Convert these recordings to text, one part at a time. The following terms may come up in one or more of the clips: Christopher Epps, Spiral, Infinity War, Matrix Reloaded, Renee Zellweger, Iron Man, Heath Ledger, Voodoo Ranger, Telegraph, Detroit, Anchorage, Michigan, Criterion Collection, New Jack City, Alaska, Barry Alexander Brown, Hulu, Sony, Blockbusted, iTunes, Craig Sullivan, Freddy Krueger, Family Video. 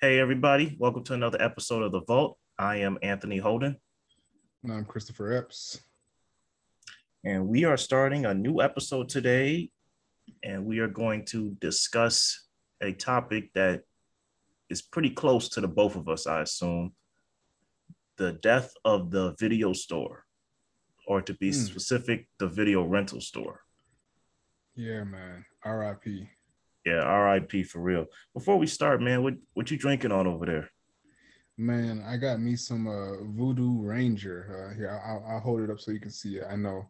Hey, everybody. Welcome to another episode of The Vault. I am Anthony Holden. And I'm Christopher Epps. And we are starting a new episode today. And we are going to discuss a topic that is pretty close to the both of us, I assume. The death of the video store, or to be specific, the video rental store. Yeah, man. R.I.P. Yeah, RIP for real. Before we start, man, what you drinking on over there? Man, I got me some Voodoo Ranger. Here, I'll hold it up so you can see it. I know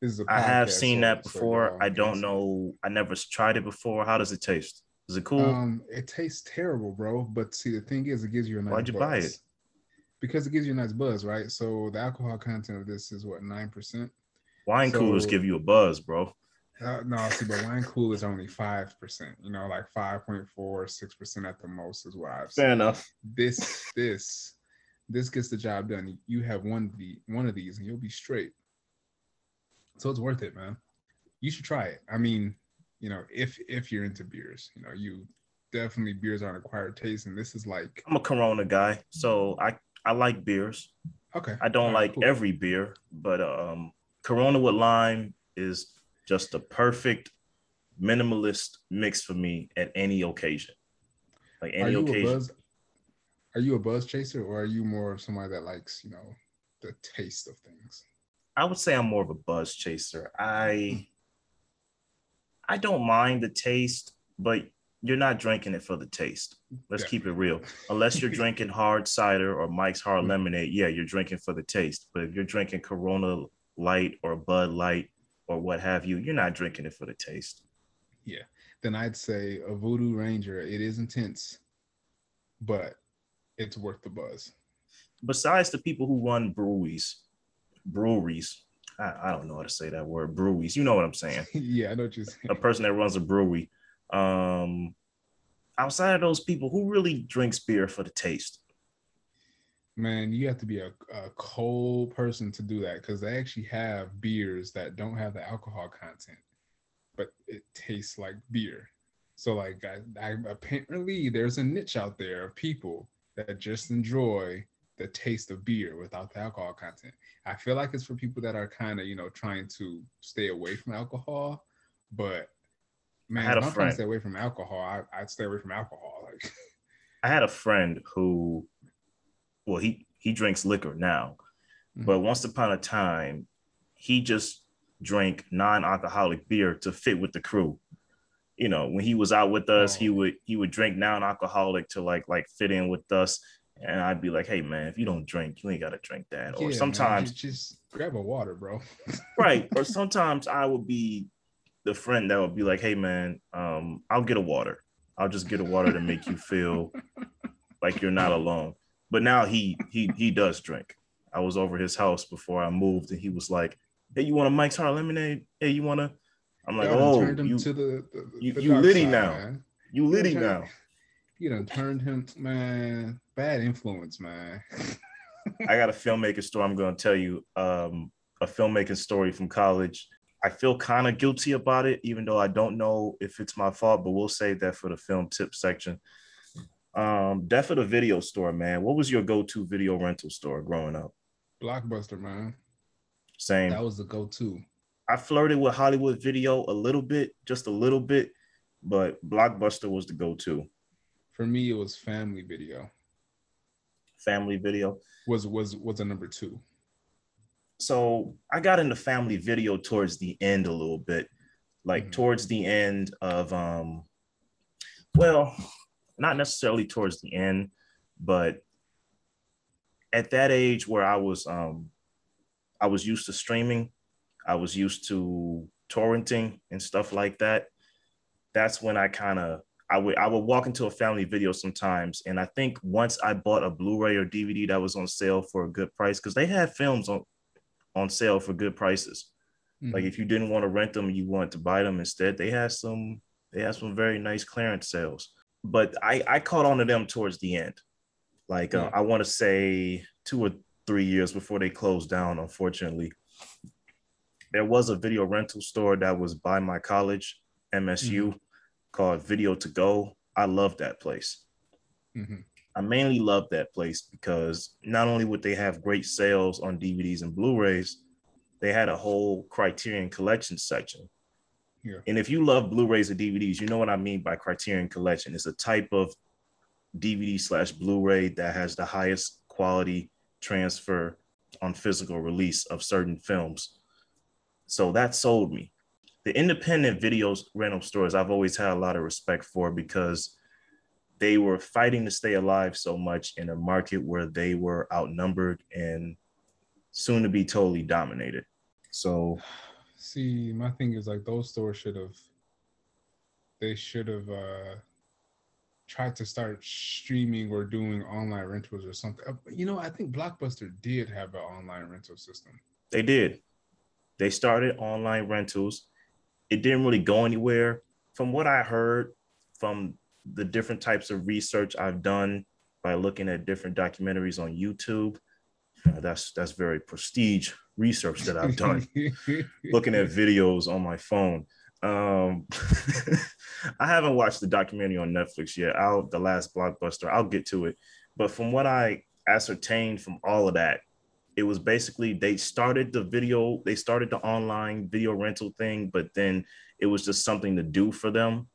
this is a podcast. I have seen that before. I don't know. I never tried it before. How does it taste? Is it cool? It tastes terrible, bro. But see, the thing is, it gives you a nice buzz. Why'd you buy it? Because it gives you a nice buzz, right? So the alcohol content of this is what, 9%? Wine coolers give you a buzz, bro. No, see, but wine cool is only 5%. You know, like 5.4, 6% at the most is what I've seen. Fair enough. This gets the job done. You have one of these, and you'll be straight. So it's worth it, man. You should try it. I mean, you know, if you're into beers, you know, you definitely beers are an acquired taste, and this is like I'm a Corona guy, so I like beers. Okay. I don't like every beer, but Corona with lime is just a perfect minimalist mix for me at any occasion. Like any occasion. Are you a buzz chaser, or are you more of somebody that likes, you know, the taste of things? I would say I'm more of a buzz chaser. I don't mind the taste, but you're not drinking it for the taste. Let's keep it real. Unless you're drinking hard cider or Mike's Hard Lemonade, yeah, you're drinking for the taste. But if you're drinking Corona Light or Bud Light, or what have you, you're not drinking it for the taste. Yeah. Then I'd say a Voodoo Ranger, it is intense, but it's worth the buzz. Besides the people who run breweries, I don't know how to say that word, breweries. You know what I'm saying? Yeah, I know what you're saying. A person that runs a brewery. Outside of those people, who really drinks beer for the taste? Man, you have to be a cold person to do that, because they actually have beers that don't have the alcohol content, but it tastes like beer. So like I apparently there's a niche out there of people that just enjoy the taste of beer without the alcohol content. I feel like it's for people that are kind of, you know, trying to stay away from alcohol, but man, if I'm trying to stay away from alcohol, I'd stay away from alcohol. Like I had a friend who he drinks liquor now, but once upon a time, he just drank non-alcoholic beer to fit with the crew. You know, when he was out with us, he would drink non-alcoholic to like fit in with us. And I'd be like, hey man, if you don't drink, you ain't gotta drink that. Or sometimes man, just grab a water, bro. Right. Or sometimes I would be the friend that would be like, hey man, I'll get a water. I'll just get a water to make you feel like you're not alone. But now he does drink. I was over his house before I moved, and he was like, "Hey, you want a Mike's Hard Lemonade? Hey, you want to?" I'm like, "Oh, you litty now, man. You litty now." You done turned him, man. Bad influence, man. I got a filmmaking story. I'm gonna tell you a filmmaking story from college. I feel kind of guilty about it, even though I don't know if it's my fault. But we'll save that for the film tip section. Death of the video store, man. What was your go-to video rental store growing up? Blockbuster, man. Same. That was the go-to. I flirted with Hollywood Video a little bit, just a little bit, but Blockbuster was the go-to. For me, it was Family Video. Family Video was a number two. So I got into Family Video towards the end a little bit, like towards the end of not necessarily towards the end, but at that age where I was used to streaming, I was used to torrenting and stuff like that. That's when I kind of, I would walk into a Family Video sometimes. And I think once I bought a Blu-ray or DVD that was on sale for a good price, because they had films on sale for good prices. Mm-hmm. Like if you didn't want to rent them, you wanted to buy them instead, they had some very nice clearance sales. But I caught on to them towards the end. Like, I want to say 2 or 3 years before they closed down, unfortunately. There was a video rental store that was by my college, MSU, called Video to Go. I loved that place. Mm-hmm. I mainly love that place because not only would they have great sales on DVDs and Blu-rays, they had a whole Criterion Collection section. Yeah. And if you love Blu-rays or DVDs, you know what I mean by Criterion Collection. It's a type of DVD/Blu-ray that has the highest quality transfer on physical release of certain films. So that sold me. The independent video rental stores, I've always had a lot of respect for because they were fighting to stay alive so much in a market where they were outnumbered and soon to be totally dominated. So see, my thing is like those stores should have tried to start streaming or doing online rentals or something. You know, I think Blockbuster did have an online rental system. They did. They started online rentals. It didn't really go anywhere. From what I heard from the different types of research I've done by looking at different documentaries on YouTube, that's very prestige research that I've done, looking at videos on my phone. I haven't watched the documentary on Netflix yet, The Last Blockbuster. I'll get to it. But from what I ascertained from all of that, it was basically they started the online video rental thing, but then it was just something to do for them.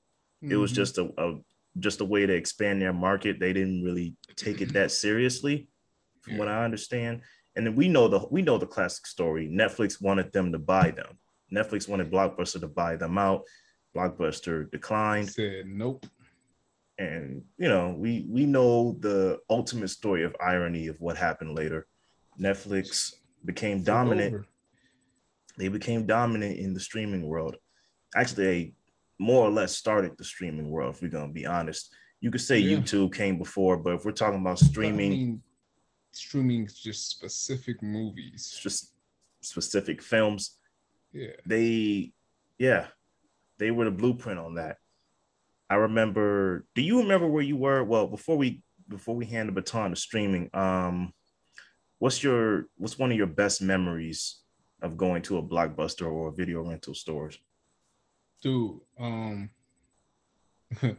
Mm-hmm. It was just a way to expand their market. They didn't really take it that seriously, from what I understand. And then we know the classic story. Netflix wanted them to buy them. Netflix wanted Blockbuster to buy them out. Blockbuster declined. Said nope. And you know, we know the ultimate story of irony of what happened later. Netflix became dominant. They became dominant in the streaming world. Actually, they more or less started the streaming world, if we're going to be honest. You could say YouTube came before, but if we're talking about streaming... I mean, streaming just specific movies. Just specific films. Yeah. They were the blueprint on that. I remember... Do you remember where you were? Well, before we hand the baton to streaming... What's one of your best memories of going to a Blockbuster or a video rental stores? Dude, so this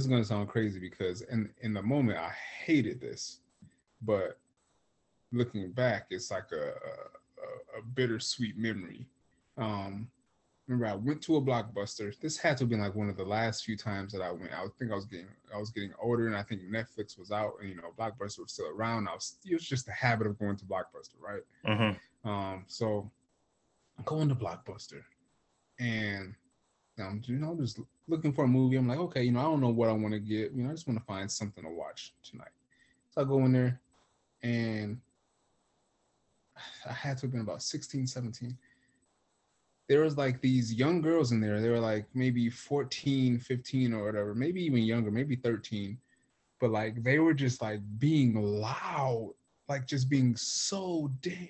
is going to sound crazy because in the moment I hated this, but looking back, it's like a bittersweet memory. Remember I went to a Blockbuster. This had to have been like one of the last few times that I went. I think I was getting older, and I think Netflix was out, and you know, Blockbuster was still around. It was just the habit of going to Blockbuster, right? Mm-hmm. So I'm going to Blockbuster, and I'm just looking for a movie. I'm like, okay, you know, I don't know what I want to get. You know, I just want to find something to watch tonight. So I go in there, and I had to have been about 16, 17. There was like these young girls in there. They were like maybe 14, 15 or whatever, maybe even younger, maybe 13. But like, they were just like being loud, like just being so dang,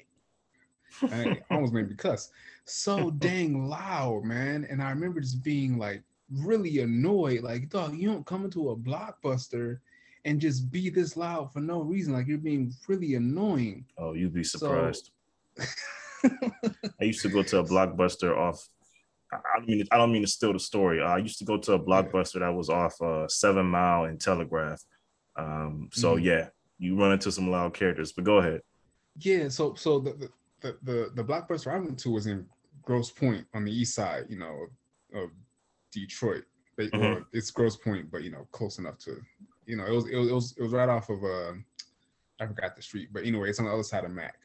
I almost made me cuss, so dang loud, man. And I remember just being like really annoyed, like, dog, you don't come into a Blockbuster and just be this loud for no reason. Like, you're being really annoying. Oh, you'd be surprised. So, I used to go to a Blockbuster off. I don't mean to steal the story. I used to go to a Blockbuster that was off 7 Mile and Telegraph. So you run into some loud characters. But go ahead. Yeah. So the Blockbuster I went to was in Grosse Pointe on the east side, you know, of Detroit. Or it's Grosse Pointe, but you know, close enough to, you know, it was right off of I forgot the street, but anyway, it's on the other side of Mac.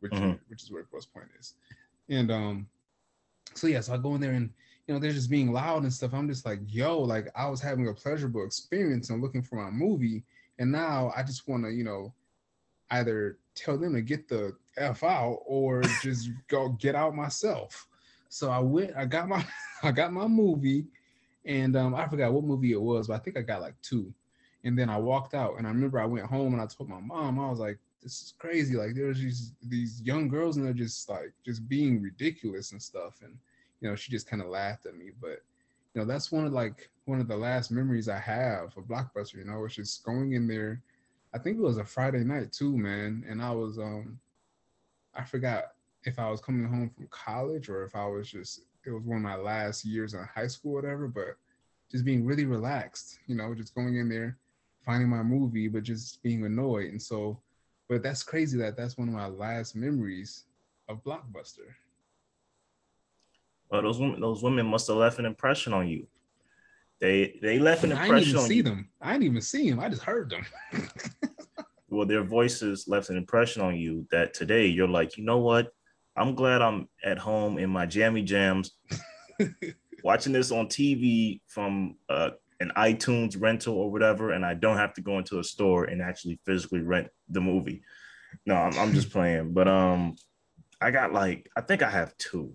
Which is where Grosse Pointe is. And so I go in there and, you know, they're just being loud and stuff. I'm just like, yo, like I was having a pleasurable experience and looking for my movie. And now I just want to, you know, either tell them to get the F out or just go get out myself. So I went, I got my movie, and I forgot what movie it was, but I think I got like two. And then I walked out, and I remember I went home and I told my mom, I was like, this is crazy. Like, there's these young girls, and they're just like just being ridiculous and stuff. And you know, she just kind of laughed at me. But you know, that's one of the last memories I have of Blockbuster. You know, it's just going in there. I think it was a Friday night too, man. And I was I forgot if I was coming home from college or if I was just, it was one of my last years in high school or whatever. But just being really relaxed, you know, just going in there. finding my movie, but just being annoyed. And so, but that's crazy that that's one of my last memories of Blockbuster. Well, those women must have left an impression on you. They left an impression. I didn't even see them. I didn't even see them. I just heard them. Well, their voices left an impression on you that today you're like, you know what? I'm glad I'm at home in my jammy jams, watching this on TV from an iTunes rental or whatever, and I don't have to go into a store and actually physically rent the movie. No, I'm just playing. But I got I think I have two.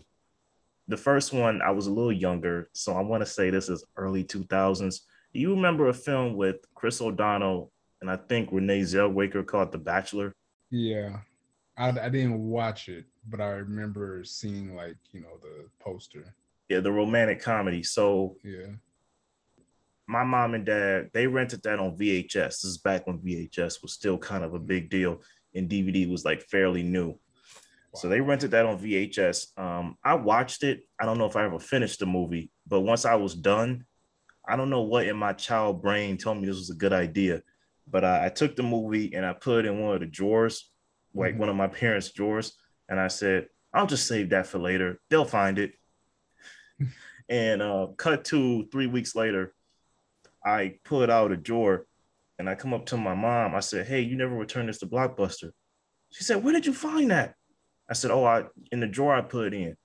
The first one, I was a little younger, so I want to say this is early 2000s. Do you remember a film with Chris O'Donnell and I think Renee Zellweger called The Bachelor? Yeah. I didn't watch it, but I remember seeing the poster. Yeah, the romantic comedy. So yeah, my mom and dad, they rented that on VHS. This is back when VHS was still kind of a big deal and DVD was fairly new. So they rented that on VHS. I watched it. I don't know if I ever finished the movie, but once I was done, I don't know what in my child brain told me this was a good idea, but I took the movie and I put it in one of the drawers, one of my parents' drawers, and I said, I'll just save that for later. They'll find it. And cut to 3 weeks later, I pulled out a drawer and I come up to my mom. I said, hey, you never returned this to Blockbuster. She said, where did you find that? I said, in the drawer I put it in.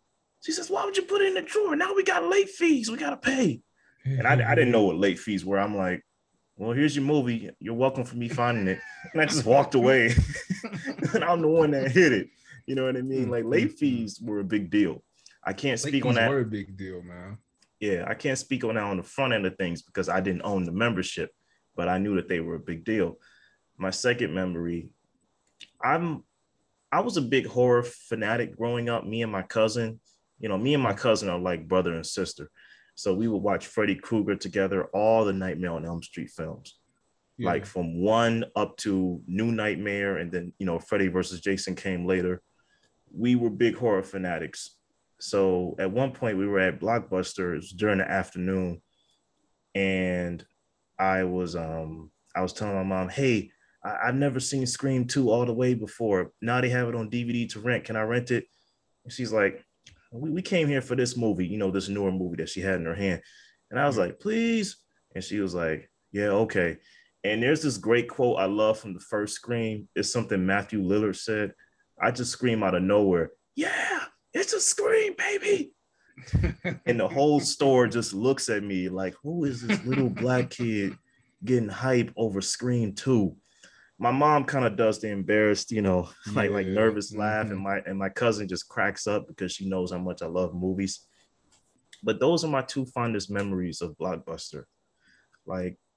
She says, why would you put it in the drawer? Now we got late fees. We got to pay. And I didn't know what late fees were. I'm like, well, here's your movie. You're welcome for me finding it. And I just walked away. And I'm the one that hit it. You know what I mean? Late fees were a big deal. I can't speak on that. Late fees were a big deal, man. Yeah, I can't speak on that on the front end of things because I didn't own the membership, but I knew that they were a big deal. My second memory, I was a big horror fanatic growing up. Me and my cousin, are like brother and sister. So we would watch Freddy Krueger together, all the Nightmare on Elm Street films, from one up to New Nightmare. And then, Freddy versus Jason came later. We were big horror fanatics. So at one point we were at Blockbuster. It was during the afternoon. And I was telling my mom, hey, I've never seen Scream 2 all the way before. Now they have it on DVD to rent. Can I rent it? And she's like, we came here for this movie, this newer movie that she had in her hand. And I was like, please. And she was like, yeah, okay. And there's this great quote I love from the first Scream. It's something Matthew Lillard said. I just scream out of nowhere, yeah, it's a Scream, baby. And the whole store just looks at me like, who is this little black kid getting hype over Scream 2? My mom kind of does the embarrassed, nervous laugh. Mm-hmm. And my cousin just cracks up because she knows how much I love movies. But those are my two fondest memories of Blockbuster.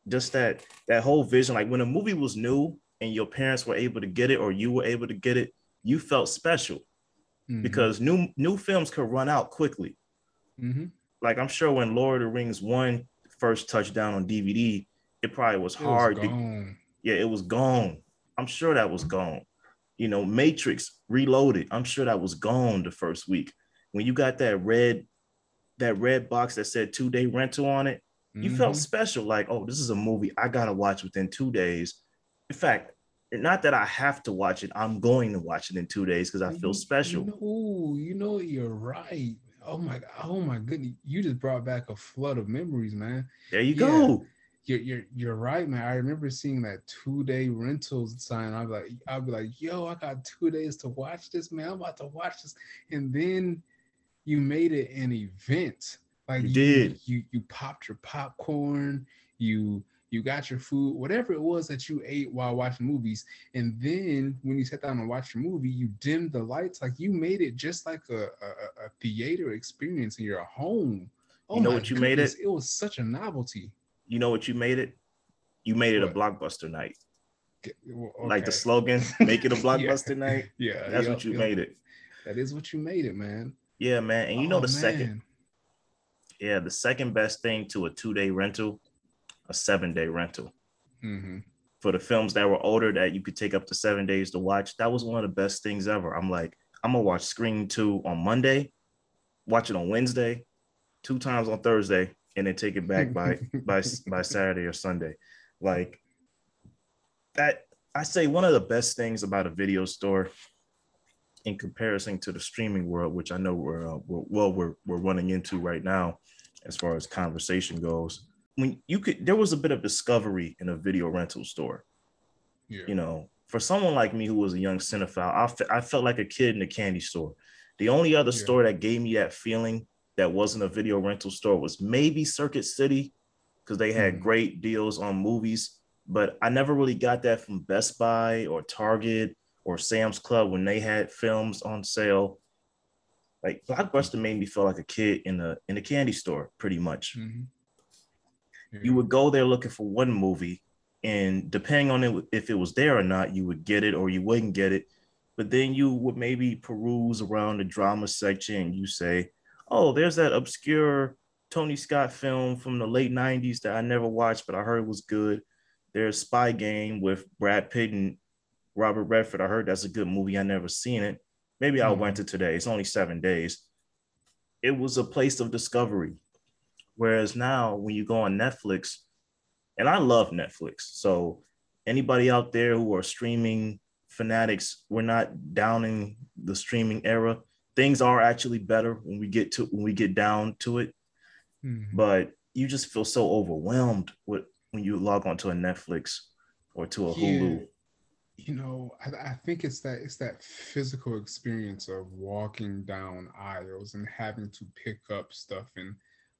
Just that whole vision. When a movie was new and your parents were able to get it or you were able to get it, you felt special. Mm-hmm. Because new films could run out quickly. Mm-hmm. I'm sure when Lord of the Rings 1 first touched down on DVD, it probably was hard. Yeah, it was gone. I'm sure that was gone. Matrix Reloaded. I'm sure that was gone the first week. When you got that red box that said 2-day rental on it, you felt special. Oh, this is a movie I got to watch within 2 days. In fact, not that I have to watch it. I'm going to watch it in 2 days because I feel special. You're right. Oh my goodness. You just brought back a flood of memories, man. There you go. You're right, man. I remember seeing that 2-day rentals sign. I'd be like, yo, I got 2 days to watch this, man. I'm about to watch this. And then you made it an event. You did. You popped your popcorn. You got your food, whatever it was that you ate while watching movies. And then when you sat down and watched your movie, you dimmed the lights. You made it just like a theater experience in your home. Oh, you know what you made it? It was such a novelty. You know what you made it? You made it a Blockbuster night. Well, okay. Like the slogan, make it a Blockbuster night. Yeah. That's what you made it. That is what you made it, man. Yeah, man. And the second best thing to a 2-day rental, a 7-day rental. Mm-hmm. For the films that were older that you could take up to 7 days to watch, that was one of the best things ever. I'm going to watch Scream 2 on Monday, watch it on Wednesday, 2 times on Thursday, and then take it back by Saturday or Sunday. that I say one of the best things about a video store in comparison to the streaming world, which I know we're running into right now as far as conversation goes, when you could, there was a bit of discovery in a video rental store. Yeah. You know, for someone like me who was a young cinephile, I felt like a kid in a candy store. The only other store that gave me that feeling that wasn't a video rental store was maybe Circuit City, because they had great deals on movies, but I never really got that from Best Buy or Target or Sam's Club when they had films on sale. Like Blockbuster made me feel like a kid in a candy store, pretty much. Mm-hmm. Yeah. You would go there looking for one movie, and depending on it, if it was there or not, you would get it or you wouldn't get it. But then you would maybe peruse around the drama section and you say, oh, there's that obscure Tony Scott film from the late 90s that I never watched, but I heard was good. There's Spy Game with Brad Pitt and Robert Redford. I heard that's a good movie. I never seen it. Maybe I'll rent it today. It's only 7 days. It was a place of discovery. Whereas now when you go on Netflix, and I love Netflix, so anybody out there who are streaming fanatics, we're not downing the streaming era. Things are actually better when we get down to it. Mm-hmm. But you just feel so overwhelmed when you log onto a Netflix or to a Hulu. You know, I think it's that physical experience of walking down aisles and having to pick up stuff and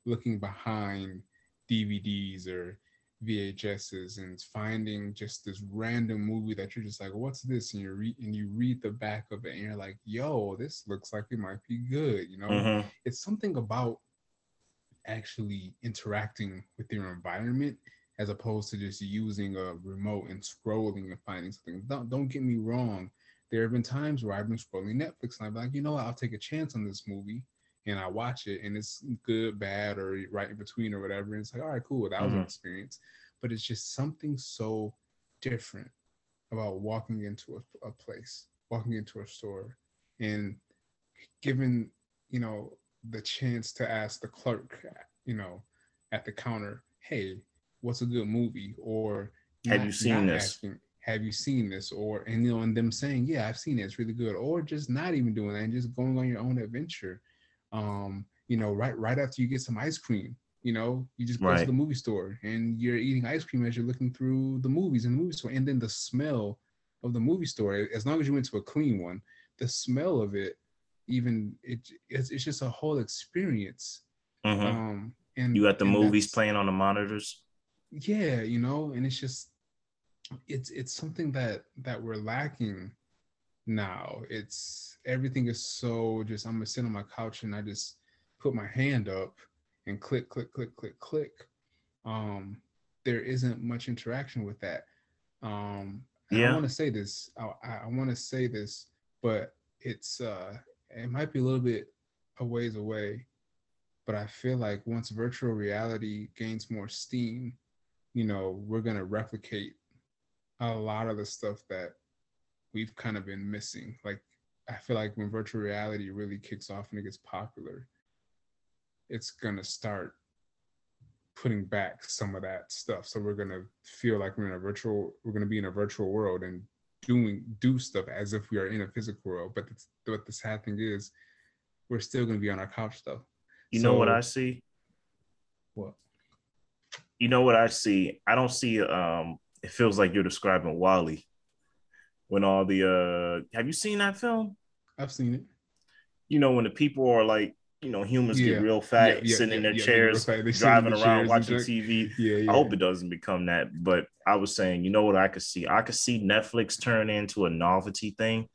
looking behind DVDs or VHSs and finding just this random movie that you're just like, what's this? And you read the back of it and you're like, yo, this looks like it might be good. You know, it's something about actually interacting with your environment as opposed to just using a remote and scrolling and finding something. Don't get me wrong. There have been times where I've been scrolling Netflix and I'm like, you know what? I'll take a chance on this movie. And I watch it and it's good, bad, or right in between or whatever. And it's like, all right, cool. That was an experience. But it's just something so different about walking into a place, walking into a store and given, you know, the chance to ask the clerk, you know, at the counter, hey, what's a good movie? Or have you seen this? Asking, have you seen this? Or, and you know, and them saying, yeah, I've seen it. It's really good. Or just not even doing that and just going on your own adventure. You know, right after you get some ice cream, you know, you just go to the movie store and you're eating ice cream as you're looking through the movies in the movie store. And then the smell of the movie store, as long as you went to a clean one, the smell of it, even it's just a whole experience. Mm-hmm. And you got the movies playing on the monitors. Yeah, you know, and it's just it's something that we're lacking now. It's everything is so just I'm gonna sit on my couch and I just put my hand up and click, click, click, click, click. There isn't much interaction with that. Yeah. I want to say this, but it's it might be a little bit a ways away, but I feel like once virtual reality gains more steam, you know, we're gonna replicate a lot of the stuff that we've kind of been missing. Like, I feel like when virtual reality really kicks off and it gets popular, it's gonna start putting back some of that stuff. So we're gonna feel like we're gonna be in a virtual world and do stuff as if we are in a physical world. But what the sad thing is, we're still gonna be on our couch though. You know what I see? What? You know what I see? I don't see, it feels like you're describing WALL-E. When all the have you seen that film? I've seen it. You know, when the people are like, you know, humans get real fat, sitting in their chairs, driving around, watching TV. I hope it doesn't become that. But I was saying, you know what I could see? I could see Netflix turn into a novelty thing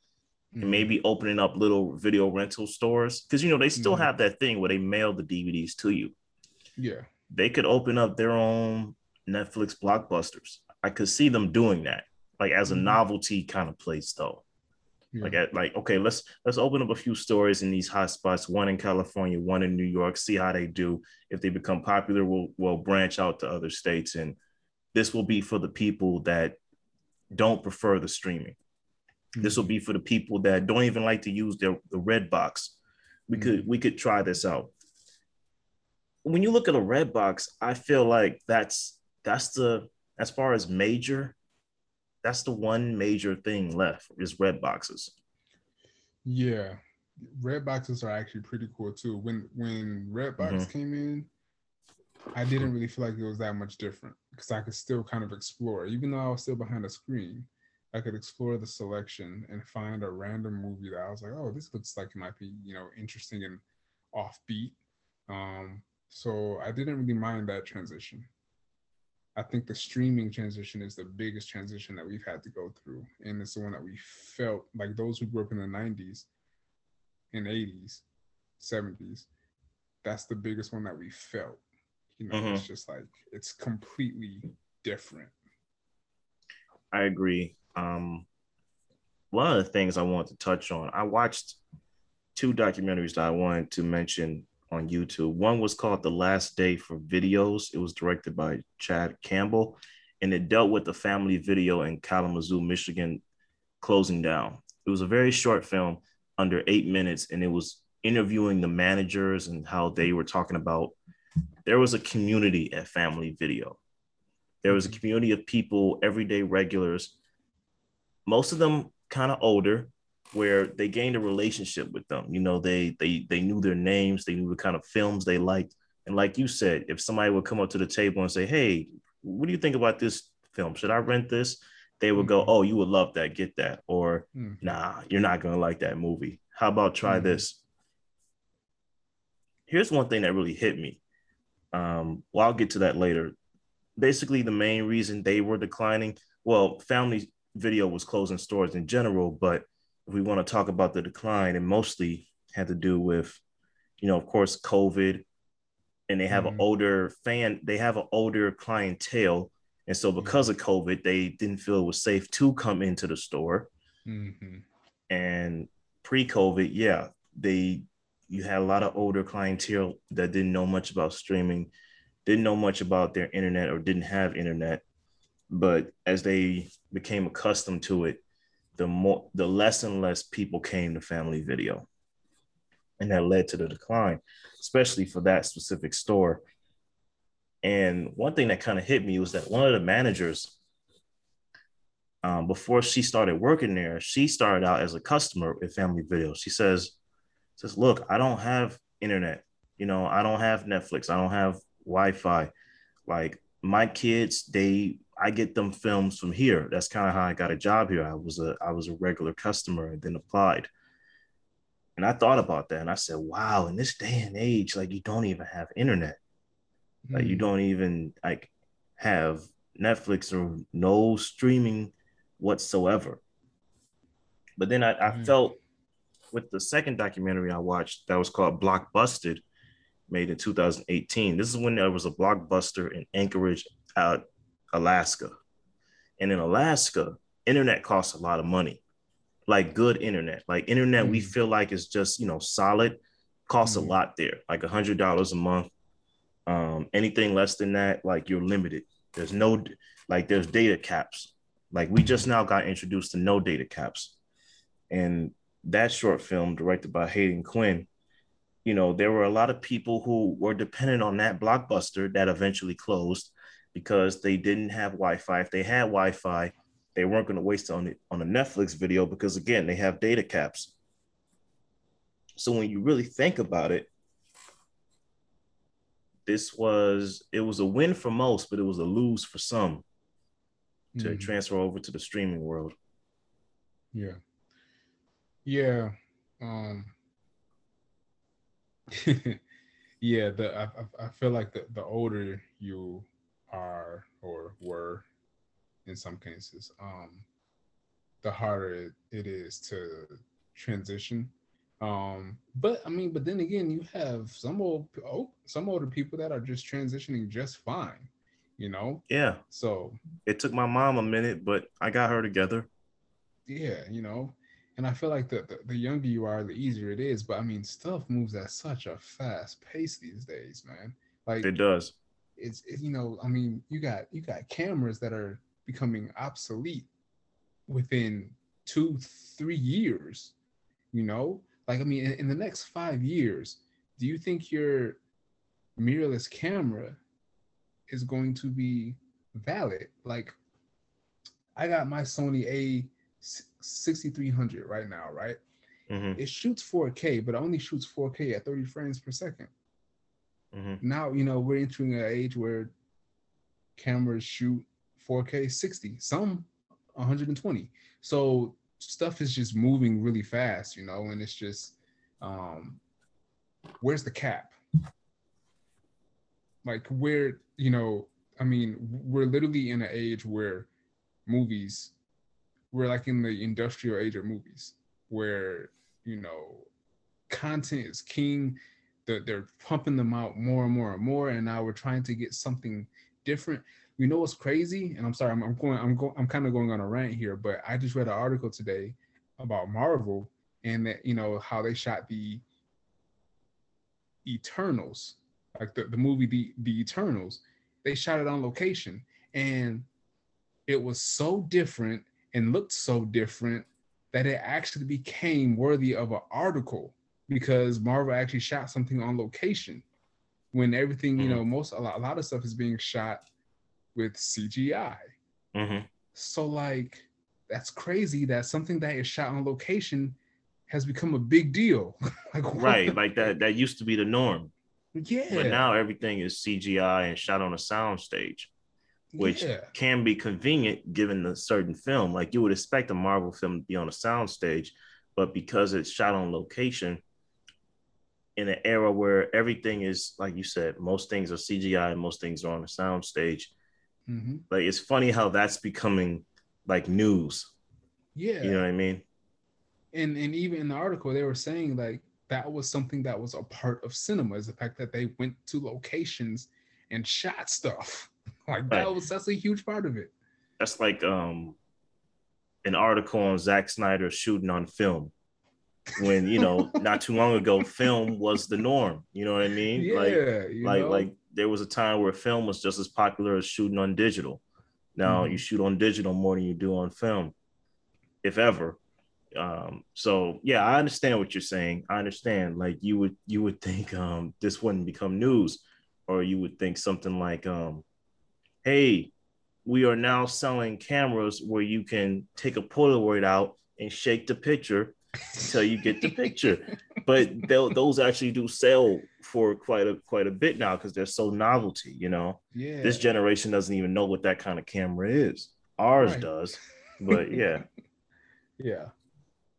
and maybe opening up little video rental stores. Because, you know, they still have that thing where they mail the DVDs to you. Yeah. They could open up their own Netflix blockbusters. I could see them doing that. Like as a novelty kind of place though. Yeah. Like, okay, let's open up a few stores in these hot spots, one in California, one in New York, see how they do. If they become popular, we'll branch out to other states. And this will be for the people that don't prefer the streaming. Mm-hmm. This will be for the people that don't even like to use the Redbox. We could try this out. When you look at a Redbox, I feel like that's as far as major, That's the one major thing left is red boxes. Yeah. Red boxes are actually pretty cool too. When red box came in, I didn't really feel like it was that much different because I could still kind of explore. Even though I was still behind a screen, I could explore the selection and find a random movie that I was like, oh, this looks like it might be, you know, interesting and offbeat. So I didn't really mind that transition. I think the streaming transition is the biggest transition that we've had to go through. And it's the one that we felt like those who grew up in the 90s and 80s, 70s, that's the biggest one that we felt. You know, it's just like, it's completely different. I agree. One of the things I wanted to touch on, I watched two documentaries that I wanted to mention on YouTube. One was called The Last Day for Videos. It was directed by Chad Campbell, and it dealt with the Family Video in Kalamazoo, Michigan, closing down. It was a very short film, under 8 minutes, and it was interviewing the managers and how they were talking about there was a community at Family Video. There was a community of people, everyday regulars, most of them kind of older, where they gained a relationship with them. You know, they knew their names, they knew the kind of films they liked. And like you said, if somebody would come up to the table and say, hey, what do you think about this film? Should I rent this? They would go, oh, you would love that, get that. Or nah, you're not gonna like that movie. How about try this? Here's one thing that really hit me. Well, I'll get to that later. Basically, the main reason they were declining, well, Family Video was closing stores in general, but we want to talk about the decline, and mostly had to do with, you know, of course, COVID, and they have an older fan, they have an older clientele. And so because of COVID, they didn't feel it was safe to come into the store. And pre-COVID, yeah, you had a lot of older clientele that didn't know much about streaming, didn't know much about their internet or didn't have internet. But as they became accustomed to it, the less and less people came to Family Video. And that led to the decline, especially for that specific store. And one thing that kind of hit me was that one of the managers, before she started working there, she started out as a customer at Family Video. She says, look, I don't have internet. You know, I don't have Netflix. I don't have Wi-Fi. Like my kids, I get them films from here. That's kind of how I got a job here. I was a regular customer and then applied. And I thought about that and I said, wow, in this day and age, like you don't even have internet. Like you don't even like have Netflix or no streaming whatsoever. But then I felt with the second documentary I watched that was called Blockbusted, made in 2018. This is when there was a blockbuster in Anchorage, Alaska. And in Alaska, internet costs a lot of money, like good internet. Like internet we feel like is just, you know, solid, costs a lot there, like $100 a month. Anything less than that, like you're limited. There's no, like there's data caps. Like we just now got introduced to no data caps. And that short film directed by Hayden Quinn, you know, there were a lot of people who were dependent on that blockbuster that eventually closed because they didn't have Wi-Fi. If they had Wi-Fi, they weren't going to waste it on a Netflix video because again, they have data caps. So when you really think about it, it was a win for most, but it was a lose for some to transfer over to the streaming world. Yeah. Yeah. Yeah. I feel like the older you are or were in some cases, the harder it is to transition. But then again, you have some older people that are just transitioning just fine, you know? Yeah. So it took my mom a minute, but I got her together. Yeah. You know, and I feel like the younger you are, the easier it is, but I mean, stuff moves at such a fast pace these days, man. Like it does. It's you know, I mean, you got cameras that are becoming obsolete within 2-3 years, you know? Like, I mean, in the next 5 years, do you think your mirrorless camera is going to be valid? Like, I got my Sony A6300 right now, right? Mm-hmm. It shoots 4K, but it only shoots 4K at 30 frames per second. Mm-hmm. Now, you know, we're entering an age where cameras shoot 4K 60, some 120. So stuff is just moving really fast, you know, and it's just, where's the cap? Like, where, you know, I mean, we're literally in an age where movies, we're like in the industrial age of movies, where, you know, content is king. They're pumping them out more and more and more, and now we're trying to get something different. You know what's crazy? And I'm sorry, I'm kind of going on a rant here, but I just read an article today about Marvel and that, you know, how they shot the Eternals, like the movie the Eternals. They shot it on location, and it was so different and looked so different that it actually became worthy of an article, because Marvel actually shot something on location when everything, you know, a lot of stuff is being shot with CGI. Mm-hmm. So like, that's crazy that something that is shot on location has become a big deal. Like, right. Like that used to be the norm. Yeah. But now everything is CGI and shot on a soundstage, which can be convenient given a certain film. Like, you would expect a Marvel film to be on a soundstage, but because it's shot on location in an era where everything is, like you said, most things are CGI and most things are on a soundstage. Mm-hmm. Like, it's funny how that's becoming like news. Yeah. You know what I mean? And even in the article, they were saying like that was something that was a part of cinema, is the fact that they went to locations and shot stuff. Like, that's a huge part of it. That's like an article on Zack Snyder shooting on film, when, you know, not too long ago, film was the norm. You know what I mean? Yeah, like there was a time where film was just as popular as shooting on digital. Now you shoot on digital more than you do on film, if ever. So yeah, I understand what you're saying. I understand. Like, you would think this wouldn't become news, or you would think something like, hey, we are now selling cameras where you can take a Polaroid out and shake the picture until you get the picture. But those actually do sell for quite a bit now, because they're so novelty, you know? Yeah. This generation doesn't even know what that kind of camera is. Ours does, but yeah. Yeah.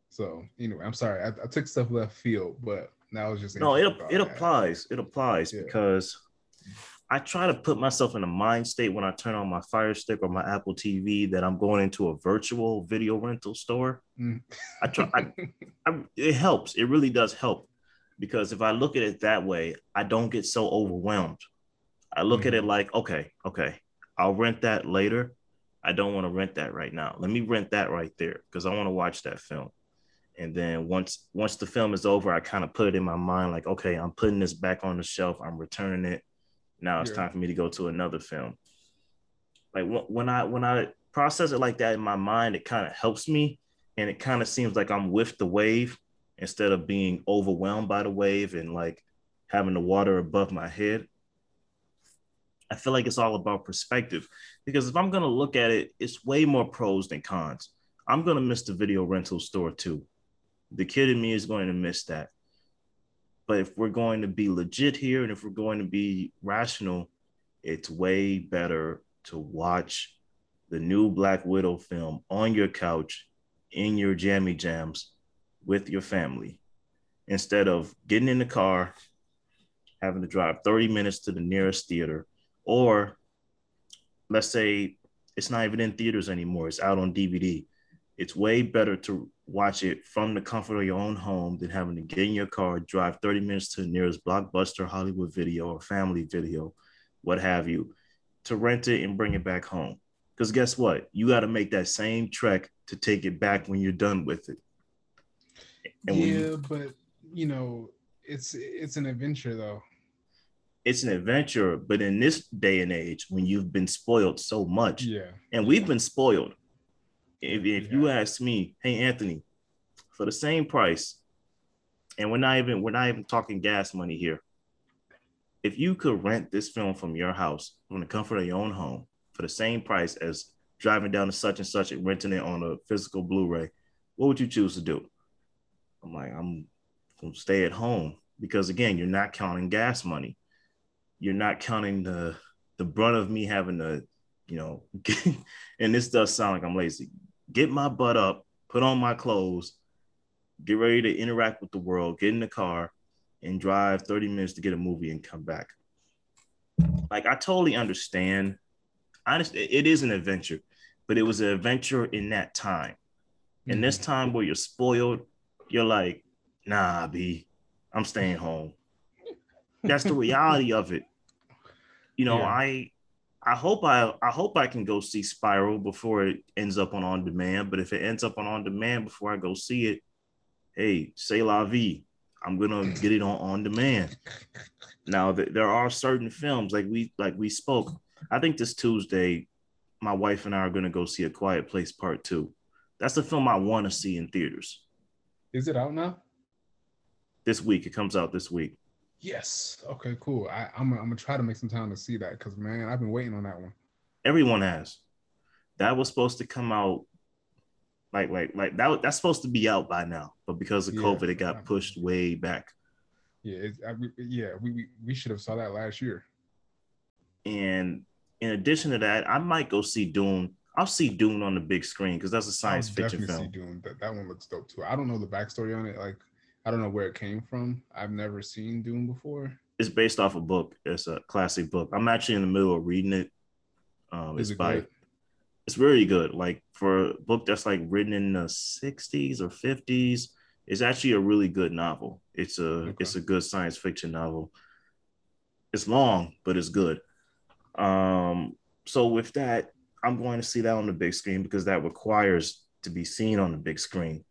So anyway, I'm sorry. I took stuff left field, but now it's just... No, it applies. It applies, because I try to put myself in a mind state when I turn on my Fire Stick or my Apple TV that I'm going into a virtual video rental store. Mm. It helps. It really does help, because if I look at it that way, I don't get so overwhelmed. I look at it like, okay, I'll rent that later. I don't want to rent that right now. Let me rent that right there, because I want to watch that film. And then once the film is over, I kind of put it in my mind like, okay, I'm putting this back on the shelf. I'm returning it. Now it's time for me to go to another film. Like, when I process it like that in my mind, it kind of helps me, and it kind of seems like I'm with the wave instead of being overwhelmed by the wave and like having the water above my head. I feel like it's all about perspective, because if I'm going to look at it, it's way more pros than cons. I'm going to miss the video rental store too. The kid in me is going to miss that. But if we're going to be legit here, and if we're going to be rational, it's way better to watch the new Black Widow film on your couch, in your jammy jams, with your family, instead of getting in the car, having to drive 30 minutes to the nearest theater, or let's say it's not even in theaters anymore, it's out on DVD. It's way better to watch it from the comfort of your own home than having to get in your car, drive 30 minutes to the nearest Blockbuster, Hollywood Video, or Family Video, what have you, to rent it and bring it back home. Because guess what? You got to make that same trek to take it back when you're done with it. And but you know, it's an adventure though. It's an adventure, but in this day and age, when you've been spoiled so much, and we've been spoiled. If you ask me, hey Anthony, for the same price, and we're not even talking gas money here, if you could rent this film from your house, from the comfort of your own home, for the same price as driving down to such and such and renting it on a physical Blu-ray, what would you choose to do? I'm like, I'm going to stay at home, because again, you're not counting gas money. You're not counting the brunt of me having to, you know, and this does sound like I'm lazy, get my butt up, put on my clothes, get ready to interact with the world, get in the car and drive 30 minutes to get a movie and come back. Like, I totally understand. Honestly, it is an adventure, but it was an adventure in that time. And this time where you're spoiled, you're like, nah, B, I'm staying home. That's the reality of it. You know, yeah. I hope I can go see Spiral before it ends up on demand. But if it ends up on demand before I go see it, hey, c'est la vie. I'm gonna get it on demand. Now there are certain films like we spoke. I think this Tuesday, my wife and I are gonna go see A Quiet Place Part 2. That's the film I want to see in theaters. Is it out now? This week, it comes out this week. Yes. Okay, cool. I'm gonna try to make some time to see that, because man, I've been waiting on that one. Everyone has. That was supposed to come out like that. That's supposed to be out by now, but because of COVID, it got pushed way back. Yeah, we should have saw that last year. And in addition to that, I might go see Dune. I'll see Dune on the big screen because that's a science fiction film. See Dune. That one looks dope too. I don't know the backstory on it. Like, I don't know where it came from. I've never seen Dune before. It's based off a book. It's a classic book. I'm actually in the middle of reading it. It's really good. Like, for a book that's like written in the 60s or 50s, it's actually a really good novel. It's a good science fiction novel. It's long, but it's good. So with that, I'm going to see that on the big screen because that requires to be seen on the big screen.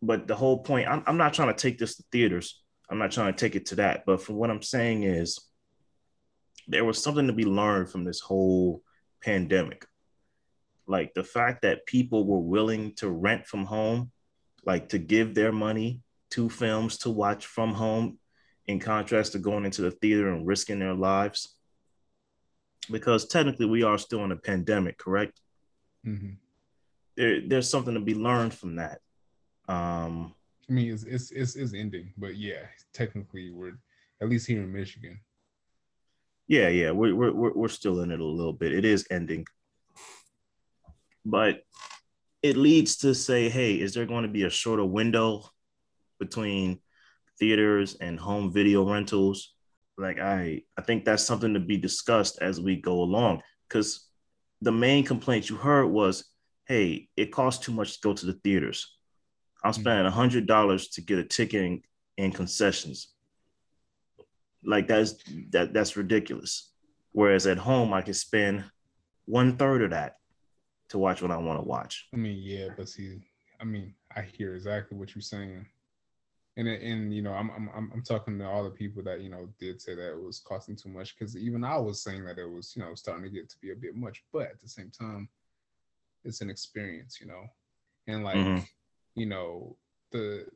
But the whole point, I'm not trying to take this to theaters. I'm not trying to take it to that. But from what I'm saying is, there was something to be learned from this whole pandemic. Like the fact that people were willing to rent from home, like to give their money to films to watch from home, in contrast to going into the theater and risking their lives. Because technically we are still in a pandemic, correct? Mm-hmm. There's something to be learned from that. I mean, it's ending, but yeah, technically we're, at least here in Michigan. Yeah, we're still in it a little bit. It is ending, but it leads to say, hey, is there going to be a shorter window between theaters and home video rentals? Like, I think that's something to be discussed as we go along, because the main complaint you heard was, hey, it costs too much to go to the theaters. I'm spending $100 to get a ticket in concessions. Like, that's ridiculous. Whereas at home, I can spend 1/3 of that to watch what I want to watch. I mean, yeah, but see, I mean, I hear exactly what you're saying. And you know, I'm talking to all the people that, you know, did say that it was costing too much, because even I was saying that it was, you know, starting to get to be a bit much, but at the same time, it's an experience, you know. And like, you know, the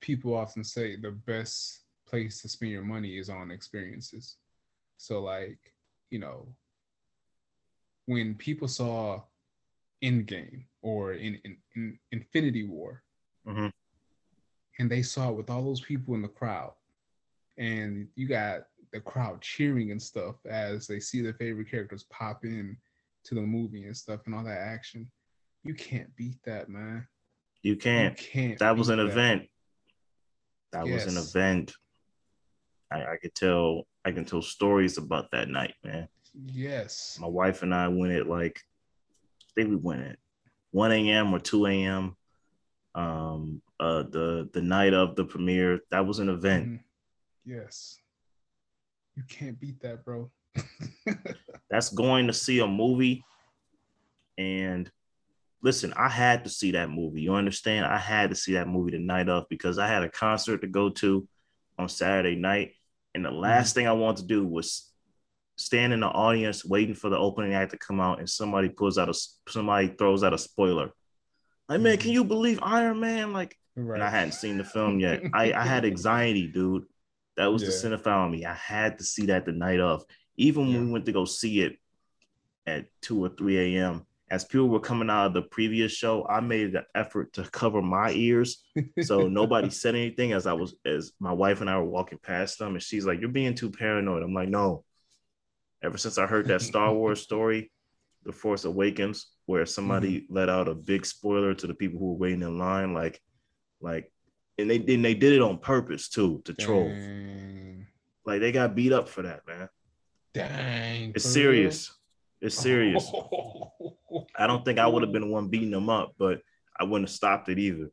people often say the best place to spend your money is on experiences. So like, you know, when people saw Endgame or in Infinity War, and they saw it with all those people in the crowd, and you got the crowd cheering and stuff as they see their favorite characters pop in to the movie and stuff and all that action. You can't beat that, man. You can't. That was an event. That was an event. I could tell. I can tell stories about that night, man. Yes. My wife and I went at I think we went at 1 a.m. or 2 a.m. The night of the premiere. That was an event. Yes. You can't beat that, bro. That's going to see a movie. And listen, I had to see that movie. You understand? I had to see that movie the night of, because I had a concert to go to on Saturday night. And the last thing I wanted to do was stand in the audience waiting for the opening act to come out, and somebody throws out a spoiler. Like, man, can you believe Iron Man? Like, right. And I hadn't seen the film yet. I had anxiety, dude. That was the cinephile in me. I had to see that the night of. Even when we went to go see it, at 2 or 3 a.m. As people were coming out of the previous show, I made an effort to cover my ears so nobody said anything as my wife and I were walking past them. And she's like, "You're being too paranoid." I'm like, "No. Ever since I heard that Star Wars story, The Force Awakens, where somebody let out a big spoiler to the people who were waiting in line, and they did it on purpose too, to troll. Like, they got beat up for that, man. Dang. It's serious. It's serious. I don't think I would have been the one beating them up, but I wouldn't have stopped it either.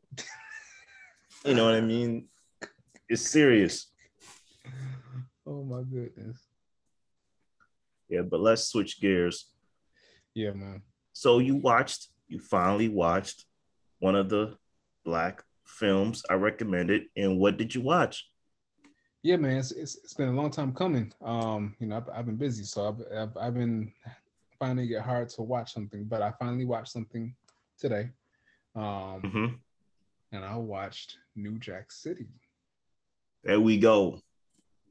You know what I mean? It's serious. Oh my goodness. Yeah, but let's switch gears. Yeah, man. So you finally watched one of the Black films I recommended. And what did you watch? Yeah, man, it's been a long time coming. I've been busy, so I've been finding it hard to watch something, but I finally watched something today. And I watched New Jack City. There we go.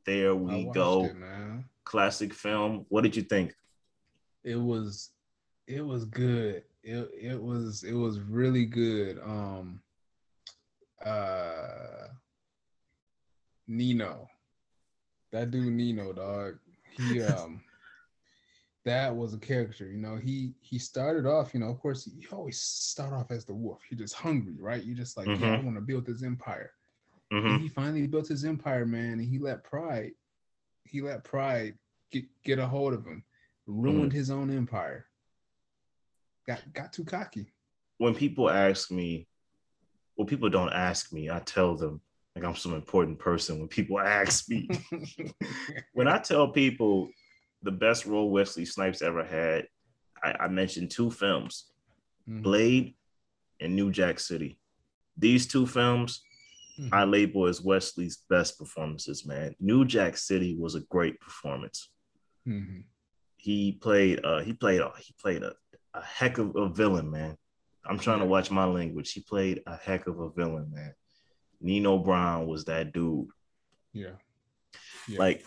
It, man. Classic film. What did you think? It was good. It was really good. Nino, that dude Nino, dog. He that was a character. You know, he started off. You know, of course, you always start off as the wolf. You're just hungry, right? You're just like, I want to build this empire. Mm-hmm. And he finally built his empire, man, and he let pride get a hold of him. Ruined his own empire. Got too cocky. People don't ask me, I tell them like I'm some important person when people ask me. When I tell people the best role Wesley Snipes ever had, I mentioned two films, Blade and New Jack City. These two films I label as Wesley's best performances, man. New Jack City was a great performance. Mm-hmm. He played a heck of a villain, man. I'm trying to watch my language. He played a heck of a villain, man. Nino Brown was that dude. Yeah. Like,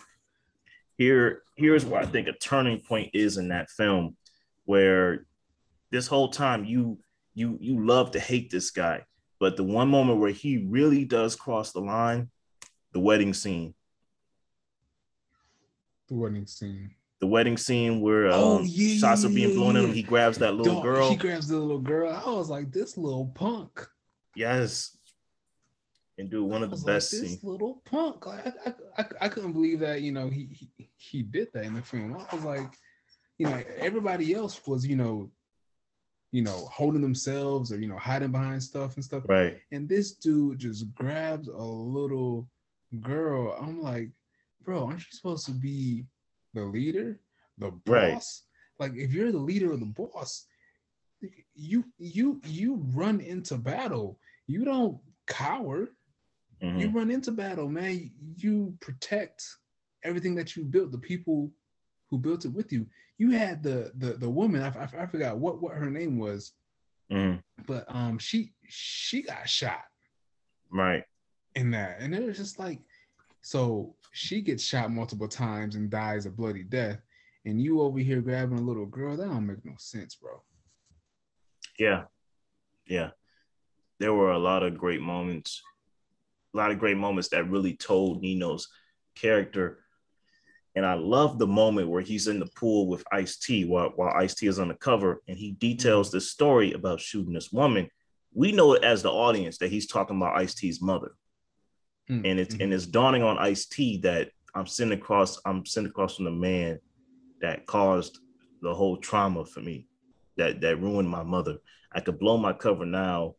here's where I think a turning point is in that film, where this whole time you love to hate this guy, but the one moment where he really does cross the line, the wedding scene. The wedding scene where shots are being blown at him. He grabs that little girl. She grabs the little girl. I was like, this little punk. Yes. And dude, one of the best scenes. This little punk. I couldn't believe that, you know, he did that in the film. I was like, you know, everybody else was, you know, holding themselves or, you know, hiding behind stuff and stuff. Right. And this dude just grabs a little girl. I'm like, bro, aren't you supposed to be the leader, the boss? Right. Like, if you're the leader or the boss, you run into battle. You don't cower. Mm-hmm. You run into battle, man. You protect everything that you built, the people who built it with you. You had the woman, I forgot what her name was, but she got shot. Right. In that. And it was just like, so she gets shot multiple times and dies a bloody death, and you over here grabbing a little girl. That don't make no sense, bro. Yeah. There were a lot of great moments that really told Nino's character. And I love the moment where he's in the pool with Ice-T while Ice-T is undercover, and he details this story about shooting this woman. We know it as the audience that he's talking about Ice-T's mother. And it's dawning on Ice-T that I'm sitting across from the man that caused the whole trauma for me, that ruined my mother. I could blow my cover now,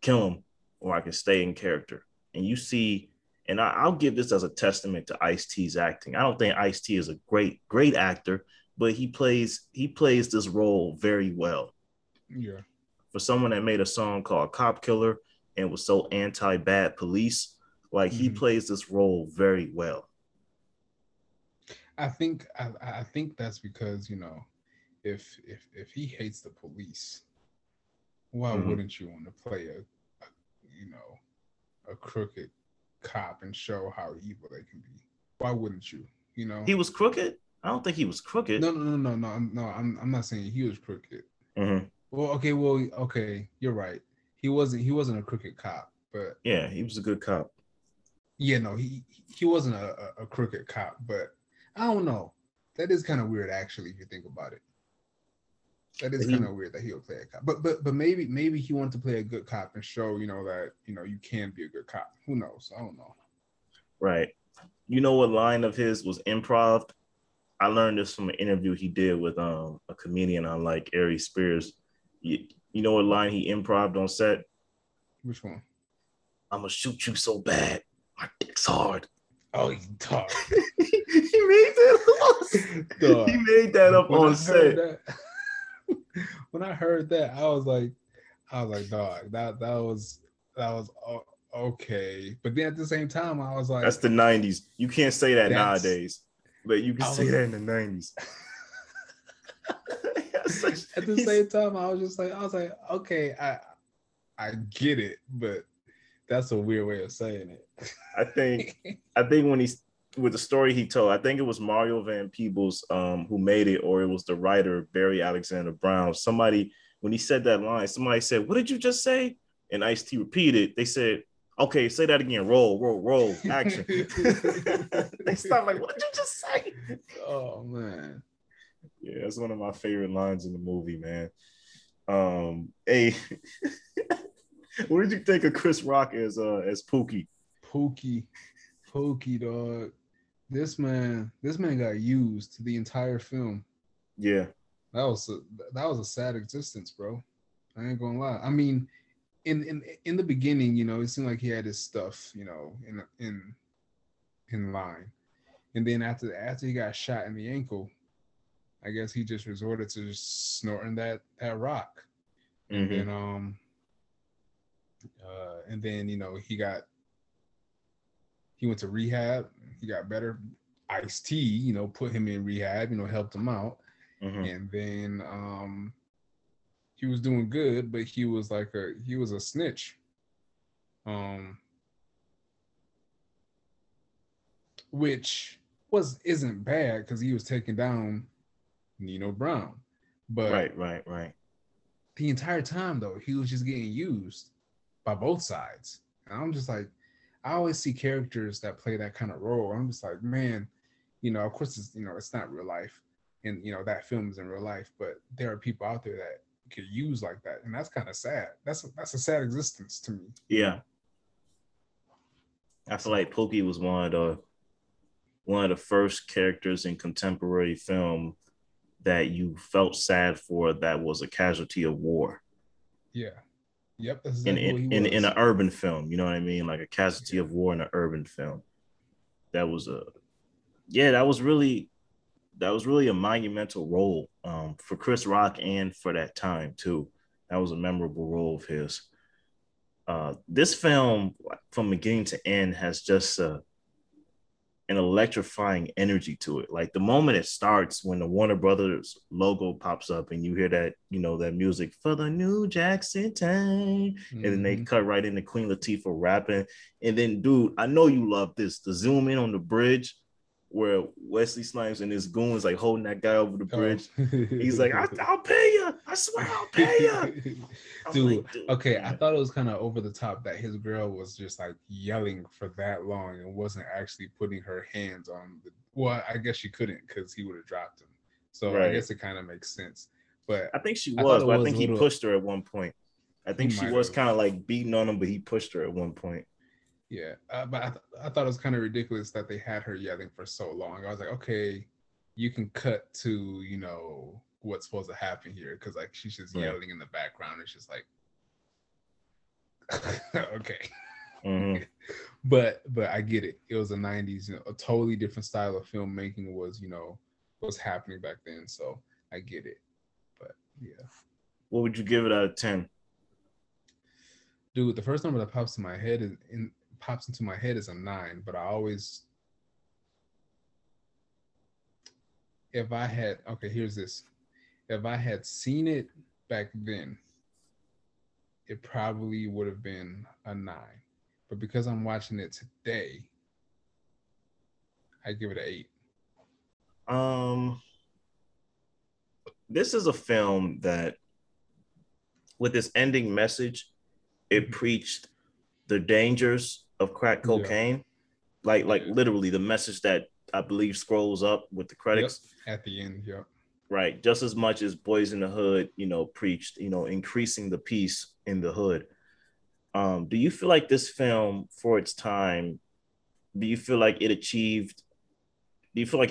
kill him, or I could stay in character. And you see, and I'll give this as a testament to Ice-T's acting. I don't think Ice-T is a great actor, but he plays this role very well. Yeah. For someone that made a song called Cop Killer and was so anti-bad police, like, he plays this role very well. I think that's because, you know, if he hates the police, why wouldn't you want to play a you know, a crooked cop and show how evil they can be? Why wouldn't you? You know, he was crooked. I don't think he was crooked. No. I'm not saying he was crooked. Mm-hmm. Well, okay. You're right. He wasn't a crooked cop, but yeah, he was a good cop. Yeah, no, he wasn't a crooked cop, but I don't know. That is kind of weird, actually, if you think about it. That is kind of weird that he'll play a cop, but maybe he wanted to play a good cop and show that you can be a good cop. Who knows? I don't know. Right. You know what line of his was improv? I learned this from an interview he did with a comedian on like Ari Spears. You know what line he improved on set? Which one? I'm gonna shoot you so bad, my dick's hard. Oh, he's dark. He made that up on set. When I heard that, I was like, dog, that was okay. But then at the same time, I was like, that's the 90s. You can't say that nowadays, but you can say that in the 90s. At the same time, I was like, okay, I get it, but that's a weird way of saying it. I think when he's with the story he told, I think it was Mario Van Peebles who made it, or it was the writer Barry Alexander Brown. Somebody, when he said that line, somebody said, "What did you just say?" And Ice-T repeated. They said, "Okay, say that again. Roll, action." They stopped like, "What did you just say?" Oh man, yeah, that's one of my favorite lines in the movie, man. Hey, what did you think of Chris Rock as Pookie? Pookie, dog. This man got used the entire film. Yeah, that was a sad existence, bro. I ain't gonna lie. I mean, in the beginning, it seemed like he had his stuff, in line, and then after he got shot in the ankle, I guess he just resorted to just snorting that rock, mm-hmm. and then he went to rehab. He got better. Ice-T, put him in rehab, helped him out. Mm-hmm. And then he was doing good, but he was a snitch. Which isn't bad because he was taking down Nino Brown. But right. The entire time though, he was just getting used by both sides. And I'm just like, I always see characters that play that kind of role. I'm just like, man, of course it's, it's not real life, and that film is in real life, but there are people out there that could use like that, and that's kind of sad. That's a sad existence to me. Yeah, I feel like Pookie was one of the first characters in contemporary film that you felt sad for that was a casualty of war. Yeah. Yep, in an urban film, you know what I mean? Like a casualty of war in an urban film. That was really a monumental role for Chris Rock and for that time too. That was a memorable role of his. This film from beginning to end has just an electrifying energy to it. Like the moment it starts, when the Warner Brothers logo pops up and you hear that, that music for the New Jack City, mm-hmm. and then they cut right into Queen Latifah rapping. And then, dude, I know you love this, the zoom in on the bridge where Wesley Snipes and his goons like holding that guy over the bridge. Oh. He's like, I'll pay you. I swear I'll pay you. Dude, I thought it was kind of over the top that his girl was just like yelling for that long and wasn't actually putting her hands on the, well, I guess she couldn't because he would have dropped him. So right. I guess it kind of makes sense. But I think she was, but I think he pushed her at one point. I think she was kind of like beating on him, but he pushed her at one point. Yeah, but I thought it was kind of ridiculous that they had her yelling for so long. I was like, okay, you can cut to, what's supposed to happen here. Because, like, she's just yelling in the background. It's just like, okay. Mm-hmm. But I get it. It was the 90s. A totally different style of filmmaking was happening back then. So I get it. But, yeah. What would you give it out of 10? Dude, the first number that pops to my head is... pops into my head as a 9, but I always, if I had seen it back then, it probably would have been a 9, but because I'm watching it today, I give it an 8. This is a film that, with its ending message, it preached the dangers of crack cocaine. Yeah. Like literally the message that I believe scrolls up with the credits. Yep. At the end, yeah. Right. Just as much as Boys in the Hood, preached, increasing the peace in the hood. Do you feel like this film, for its time, do you feel like it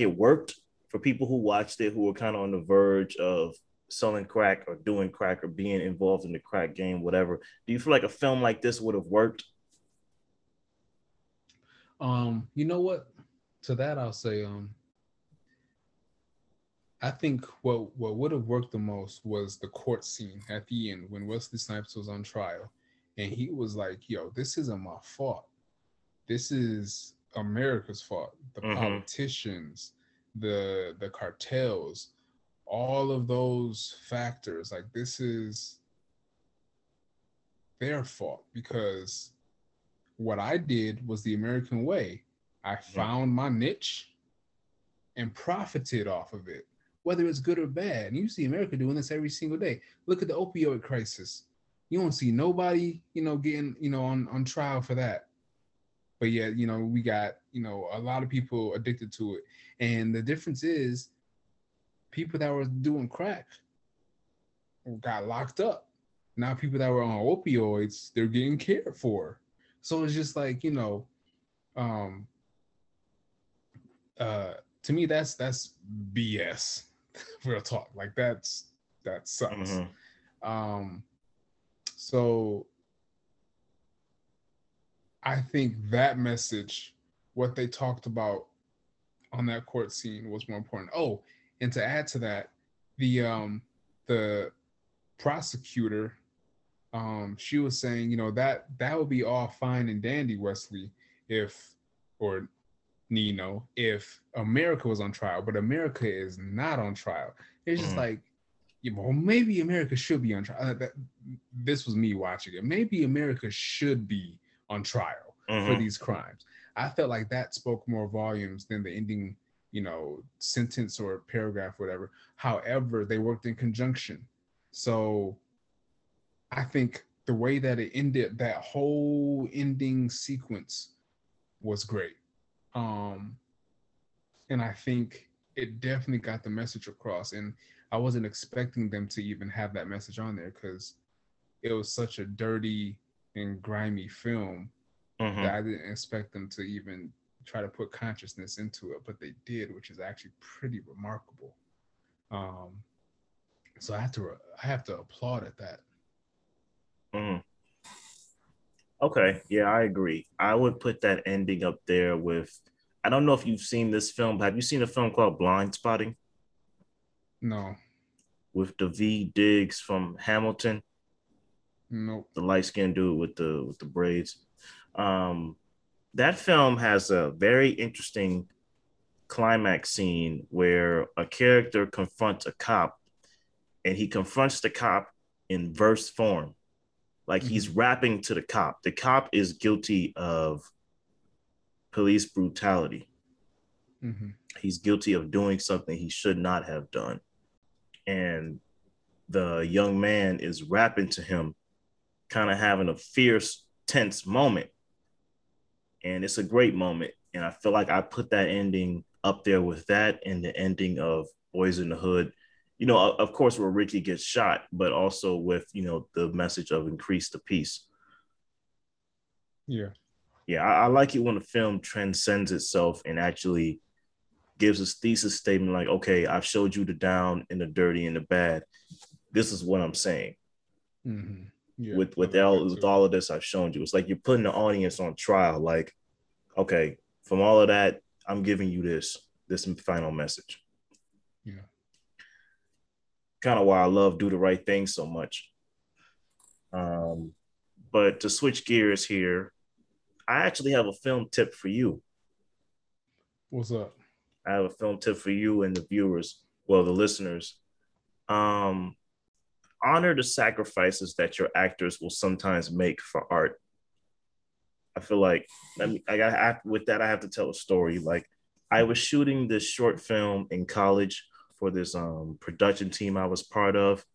worked for people who watched it, who were kind of on the verge of selling crack or doing crack or being involved in the crack game, whatever? Do you feel like a film like this would have worked? You know what? To that, I'll say, I think what would have worked the most was the court scene at the end when Wesley Snipes was on trial. And he was like, yo, this isn't my fault. This is America's fault. The politicians, the cartels, all of those factors, like this is their fault because what I did was the American way. I found my niche and profited off of it, whether it's good or bad. And you see America doing this every single day. Look at the opioid crisis. You don't see nobody, getting, on trial for that. But yet, we got, a lot of people addicted to it. And the difference is people that were doing crack got locked up. Now people that were on opioids, they're getting cared for. So it's just like, to me, that's BS. Real talk. Like that sucks. Mm-hmm. So I think that message, what they talked about on that court scene, was more important. Oh, and to add to that, the prosecutor, she was saying, that would be all fine and dandy, Wesley, or Nino, if America was on trial, but America is not on trial. It's just like, maybe America should be on trial. This was me watching it. Maybe America should be on trial for these crimes. I felt like that spoke more volumes than the ending, sentence or paragraph, or whatever. However, they worked in conjunction. So I think the way that it ended, that whole ending sequence was great. And I think it definitely got the message across. And I wasn't expecting them to even have that message on there because it was such a dirty and grimy film that I didn't expect them to even try to put consciousness into it, but they did, which is actually pretty remarkable. So I have to applaud at that. Mm. Okay, yeah, I agree. I would put that ending up there with, I don't know if you've seen this film, but have you seen a film called Blind Spotting? No. With the V. Diggs from Hamilton? Nope. The light-skinned dude with the braids. That film has a very interesting climax scene where a character confronts a cop, and he confronts the cop in verse form. Like he's rapping to the cop. The cop is guilty of police brutality. Mm-hmm. He's guilty of doing something he should not have done. And the young man is rapping to him, kind of having a fierce, tense moment. And it's a great moment. And I feel like I put that ending up there with that and the ending of Boys in the Hood. Of course, where Ricky gets shot, but also with, the message of increase the peace. Yeah. Yeah, I like it when a film transcends itself and actually gives a thesis statement like, okay, I've showed you the down and the dirty and the bad. This is what I'm saying. Mm-hmm. Yeah, with all of this I've shown you. It's like you're putting the audience on trial. Like, okay, from all of that, I'm giving you this final message. Yeah. Kind of why I love Do the Right Thing so much. But to switch gears here, I actually have a film tip for you. What's up? I have a film tip for you and the viewers, well, the listeners. Honor the sacrifices that your actors will sometimes make for art. I feel like, with that, I have to tell a story. Like I was shooting this short film in college for this production team I was part of.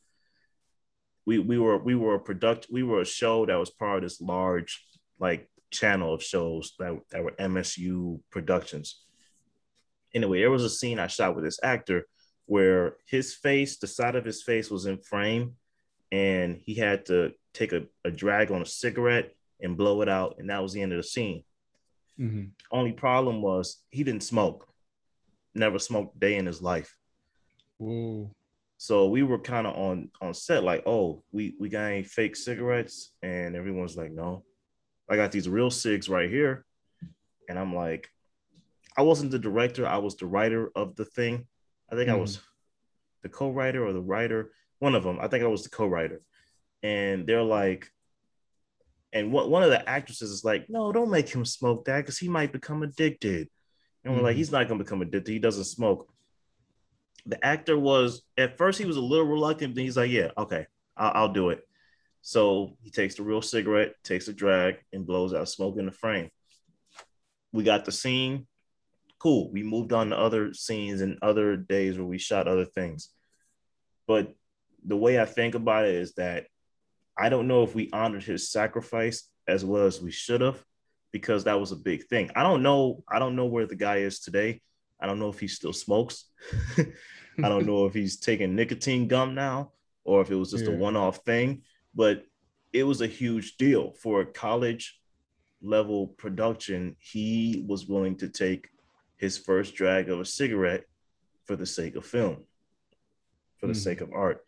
We were a show that was part of this large like channel of shows that were MSU productions. Anyway, there was a scene I shot with this actor where his face, the side of his face was in frame, and he had to take a drag on a cigarette and blow it out, and that was the end of the scene. Mm-hmm. Only problem was he didn't smoke. Never smoked a day in his life. Whoa. So we were kind of on set like, oh, we got any fake cigarettes? And everyone's like, no. I got these real cigs right here. And I'm like, I wasn't the director. I was the writer of the thing. I think I was the co-writer or the writer. One of them. I think I was the co-writer. And they're like, and one of the actresses is like, no, don't make him smoke that because he might become addicted. And we're like, he's not going to become addicted. He doesn't smoke. The actor was, at first he was a little reluctant. Then he's like, yeah, okay, I'll do it. So he takes the real cigarette, takes a drag, and blows out smoke in the frame. We got the scene. Cool. We moved on to other scenes and other days where we shot other things. But the way I think about it is that I don't know if we honored his sacrifice as well as we should have, because that was a big thing. I don't know where the guy is today. I don't know if he still smokes. I don't know if he's taking nicotine gum now or if it was just a one-off thing, but it was a huge deal for a college level production. He was willing to take his first drag of a cigarette for the sake of film, for the sake of art.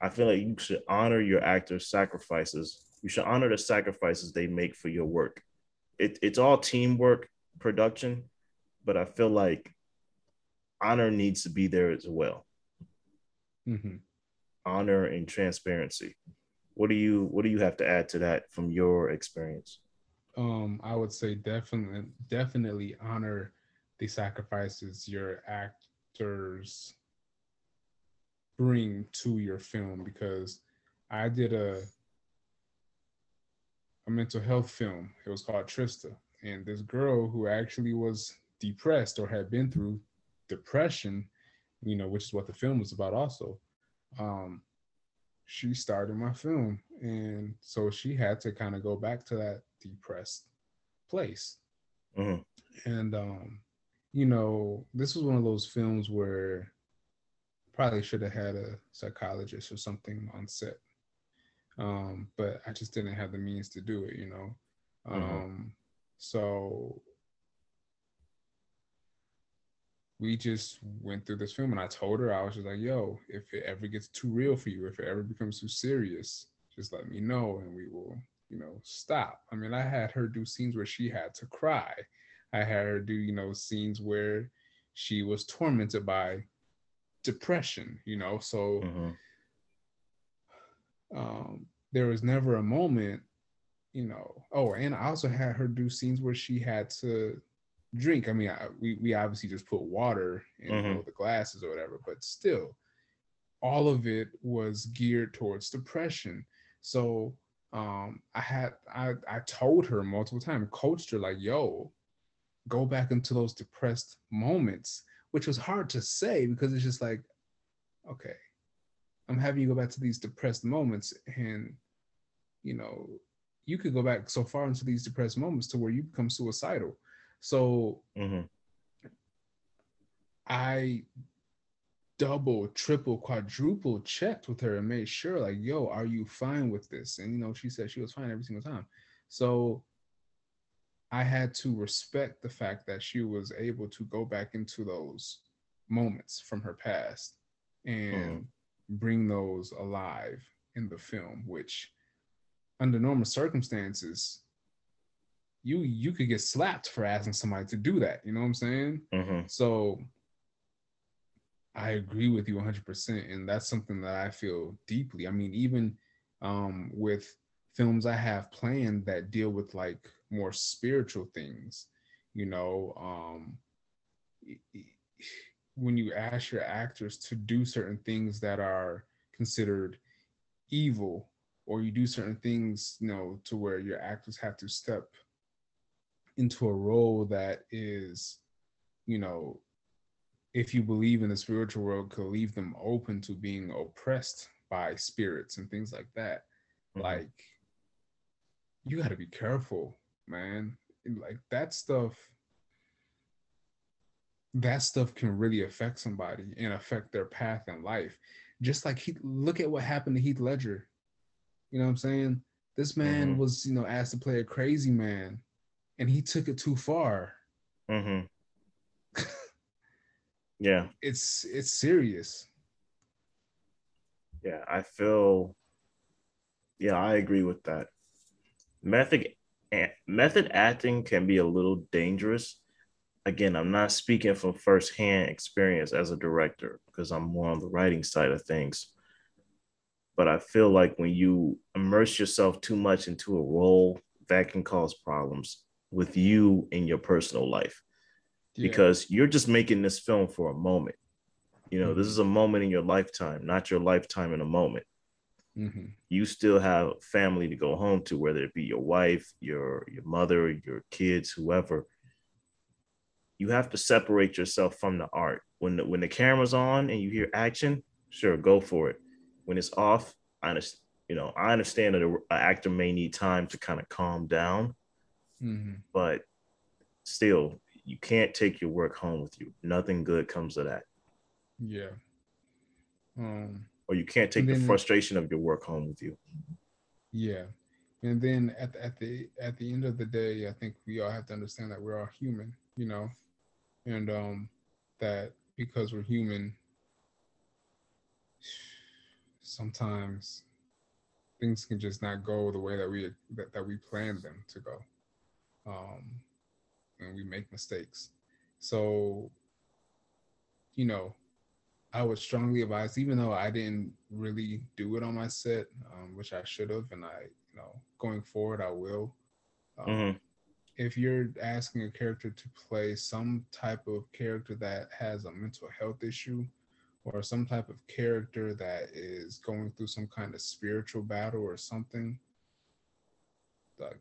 I feel like you should honor your actors' sacrifices. You should honor the sacrifices they make for your work. It's all teamwork production, but I feel like honor needs to be there as well. Mm-hmm. Honor and transparency. What do you have to add to that from your experience? I would say definitely honor the sacrifices your actors bring to your film, because I did a mental health film. It was called Trista, and this girl who actually was depressed or had been through depression, you know, which is what the film was about also, she starred in my film, and so she had to kind of go back to that depressed place. Mm-hmm. And you know, this was one of those films where probably should have had a psychologist or something on set, but I just didn't have the means to do it, you know. So we just went through this film, and I told her, I was just like, yo, if it ever gets too real for you, if it ever becomes too serious, just let me know and we will, you know, stop. I mean, I had her do scenes where she had to cry. I had her do, you know, scenes where she was tormented by depression, you know. So there was never a moment, you know. Oh, and I also had her do scenes where she had to drink. I mean, we obviously just put water in the glasses or whatever, but still, all of it was geared towards depression. So I told her multiple times, coached her like, yo, go back into those depressed moments, which was hard to say because it's just like, okay, I'm having you go back to these depressed moments, and you know, you could go back so far into these depressed moments to where you become suicidal. So I double, triple, quadruple checked with her and made sure like, yo, are you fine with this? And you know, she said she was fine every single time. So I had to respect the fact that she was able to go back into those moments from her past and bring those alive in the film, which under normal circumstances, you could get slapped for asking somebody to do that. You know what I'm saying? Mm-hmm. So I agree with you 100%. And that's something that I feel deeply. I mean, even with films I have planned that deal with like more spiritual things, you know, when you ask your actors to do certain things that are considered evil, or you do certain things, you know, to where your actors have to step into a role that is you know, if you believe in the spiritual world, could leave them open to being oppressed by spirits and things like that. Mm-hmm. Like, you got to be careful, man. Like, that stuff can really affect somebody and affect their path in life. Just like, look at what happened to Heath Ledger. You know what I'm saying? This man mm-hmm. was, you know, asked to play a crazy man, and he took it too far. Mm-hmm. Yeah. It's serious. Yeah, I feel... Yeah, I agree with that. Method acting can be a little dangerous. Again, I'm not speaking from firsthand experience as a director because I'm more on the writing side of things. But I feel like when you immerse yourself too much into a role, that can cause problems with you in your personal life. Yeah. Because you're just making this film for a moment. You know, mm-hmm. this is a moment in your lifetime, not your lifetime in a moment. Mm-hmm. You still have family to go home to, whether it be your wife, your mother, your kids, whoever. You have to separate yourself from the art. When the camera's on and you hear action, sure, go for it. When it's off, I understand that an actor may need time to kind of calm down, mm-hmm. but still, you can't take your work home with you. Nothing good comes of that. Yeah. Or you can't take the frustration of your work home with you. Yeah. And then at the end of the day, I think we all have to understand that we're all human, you know, and that because we're human, sometimes things can just not go the way that we planned them to go. And we make mistakes. So, you know, I would strongly advise, even though I didn't really do it on my set, which I should have, and I, you know, going forward, I will. Mm-hmm. If you're asking a character to play some type of character that has a mental health issue, or some type of character that is going through some kind of spiritual battle or something,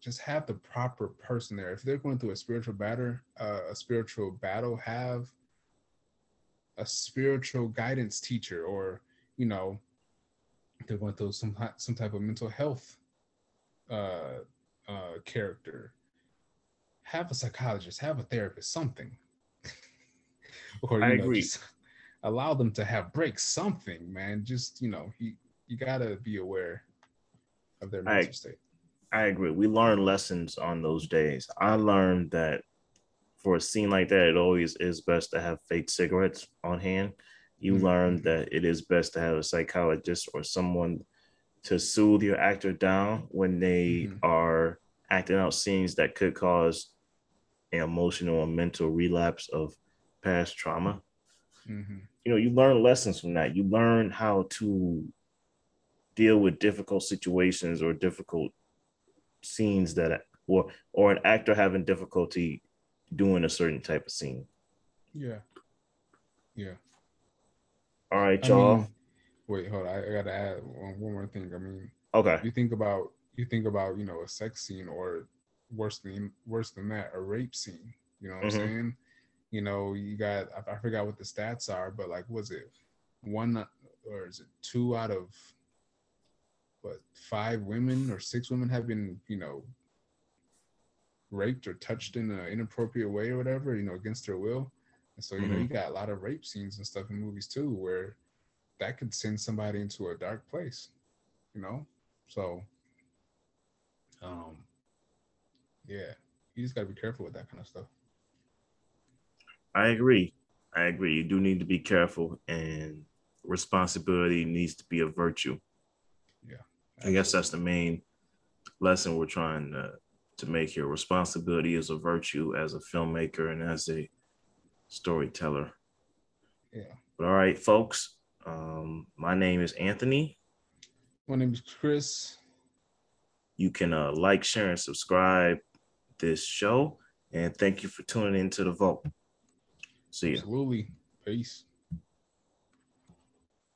just have the proper person there. If they're going through a spiritual battle, have a spiritual guidance teacher, or, you know, they're going through some type of mental health character. Have a psychologist, have a therapist, something. Or, I agree. Just allow them to have breaks, something, man. Just, you know, you gotta be aware of their mental state. I agree. We learn lessons on those days. I learned that for a scene like that, it always is best to have fake cigarettes on hand. You mm-hmm. learn that it is best to have a psychologist or someone to soothe your actor down when they mm-hmm. are acting out scenes that could cause an emotional or mental relapse of past trauma. Mm-hmm. You know, you learn lessons from that. You learn how to deal with difficult situations or difficult scenes that, or an actor having difficulty doing a certain type of scene. Yeah. All right, y'all. Wait, hold on. I gotta add one more thing. I mean, okay. You think about, you know, a sex scene, or worse than that, a rape scene. You know what mm-hmm. I'm saying? You know, you got, I forgot what the stats are, but like, was it one, or is it two out of what, 5 women or 6 women have been, you know, raped or touched in an inappropriate way or whatever, you know, against their will. And so, you mm-hmm. know, you got a lot of rape scenes and stuff in movies too, where that could send somebody into a dark place, you know? So, yeah, you just gotta be careful with that kind of stuff. I agree. You do need to be careful, and responsibility needs to be a virtue. Yeah. Absolutely. I guess that's the main lesson we're trying to make your responsibility is a virtue as a filmmaker and as a storyteller. Yeah. But all right, folks, my name is Anthony. My name is Chris. You can like, share, and subscribe this show. And thank you for tuning into The Vault. See you. Absolutely. Peace.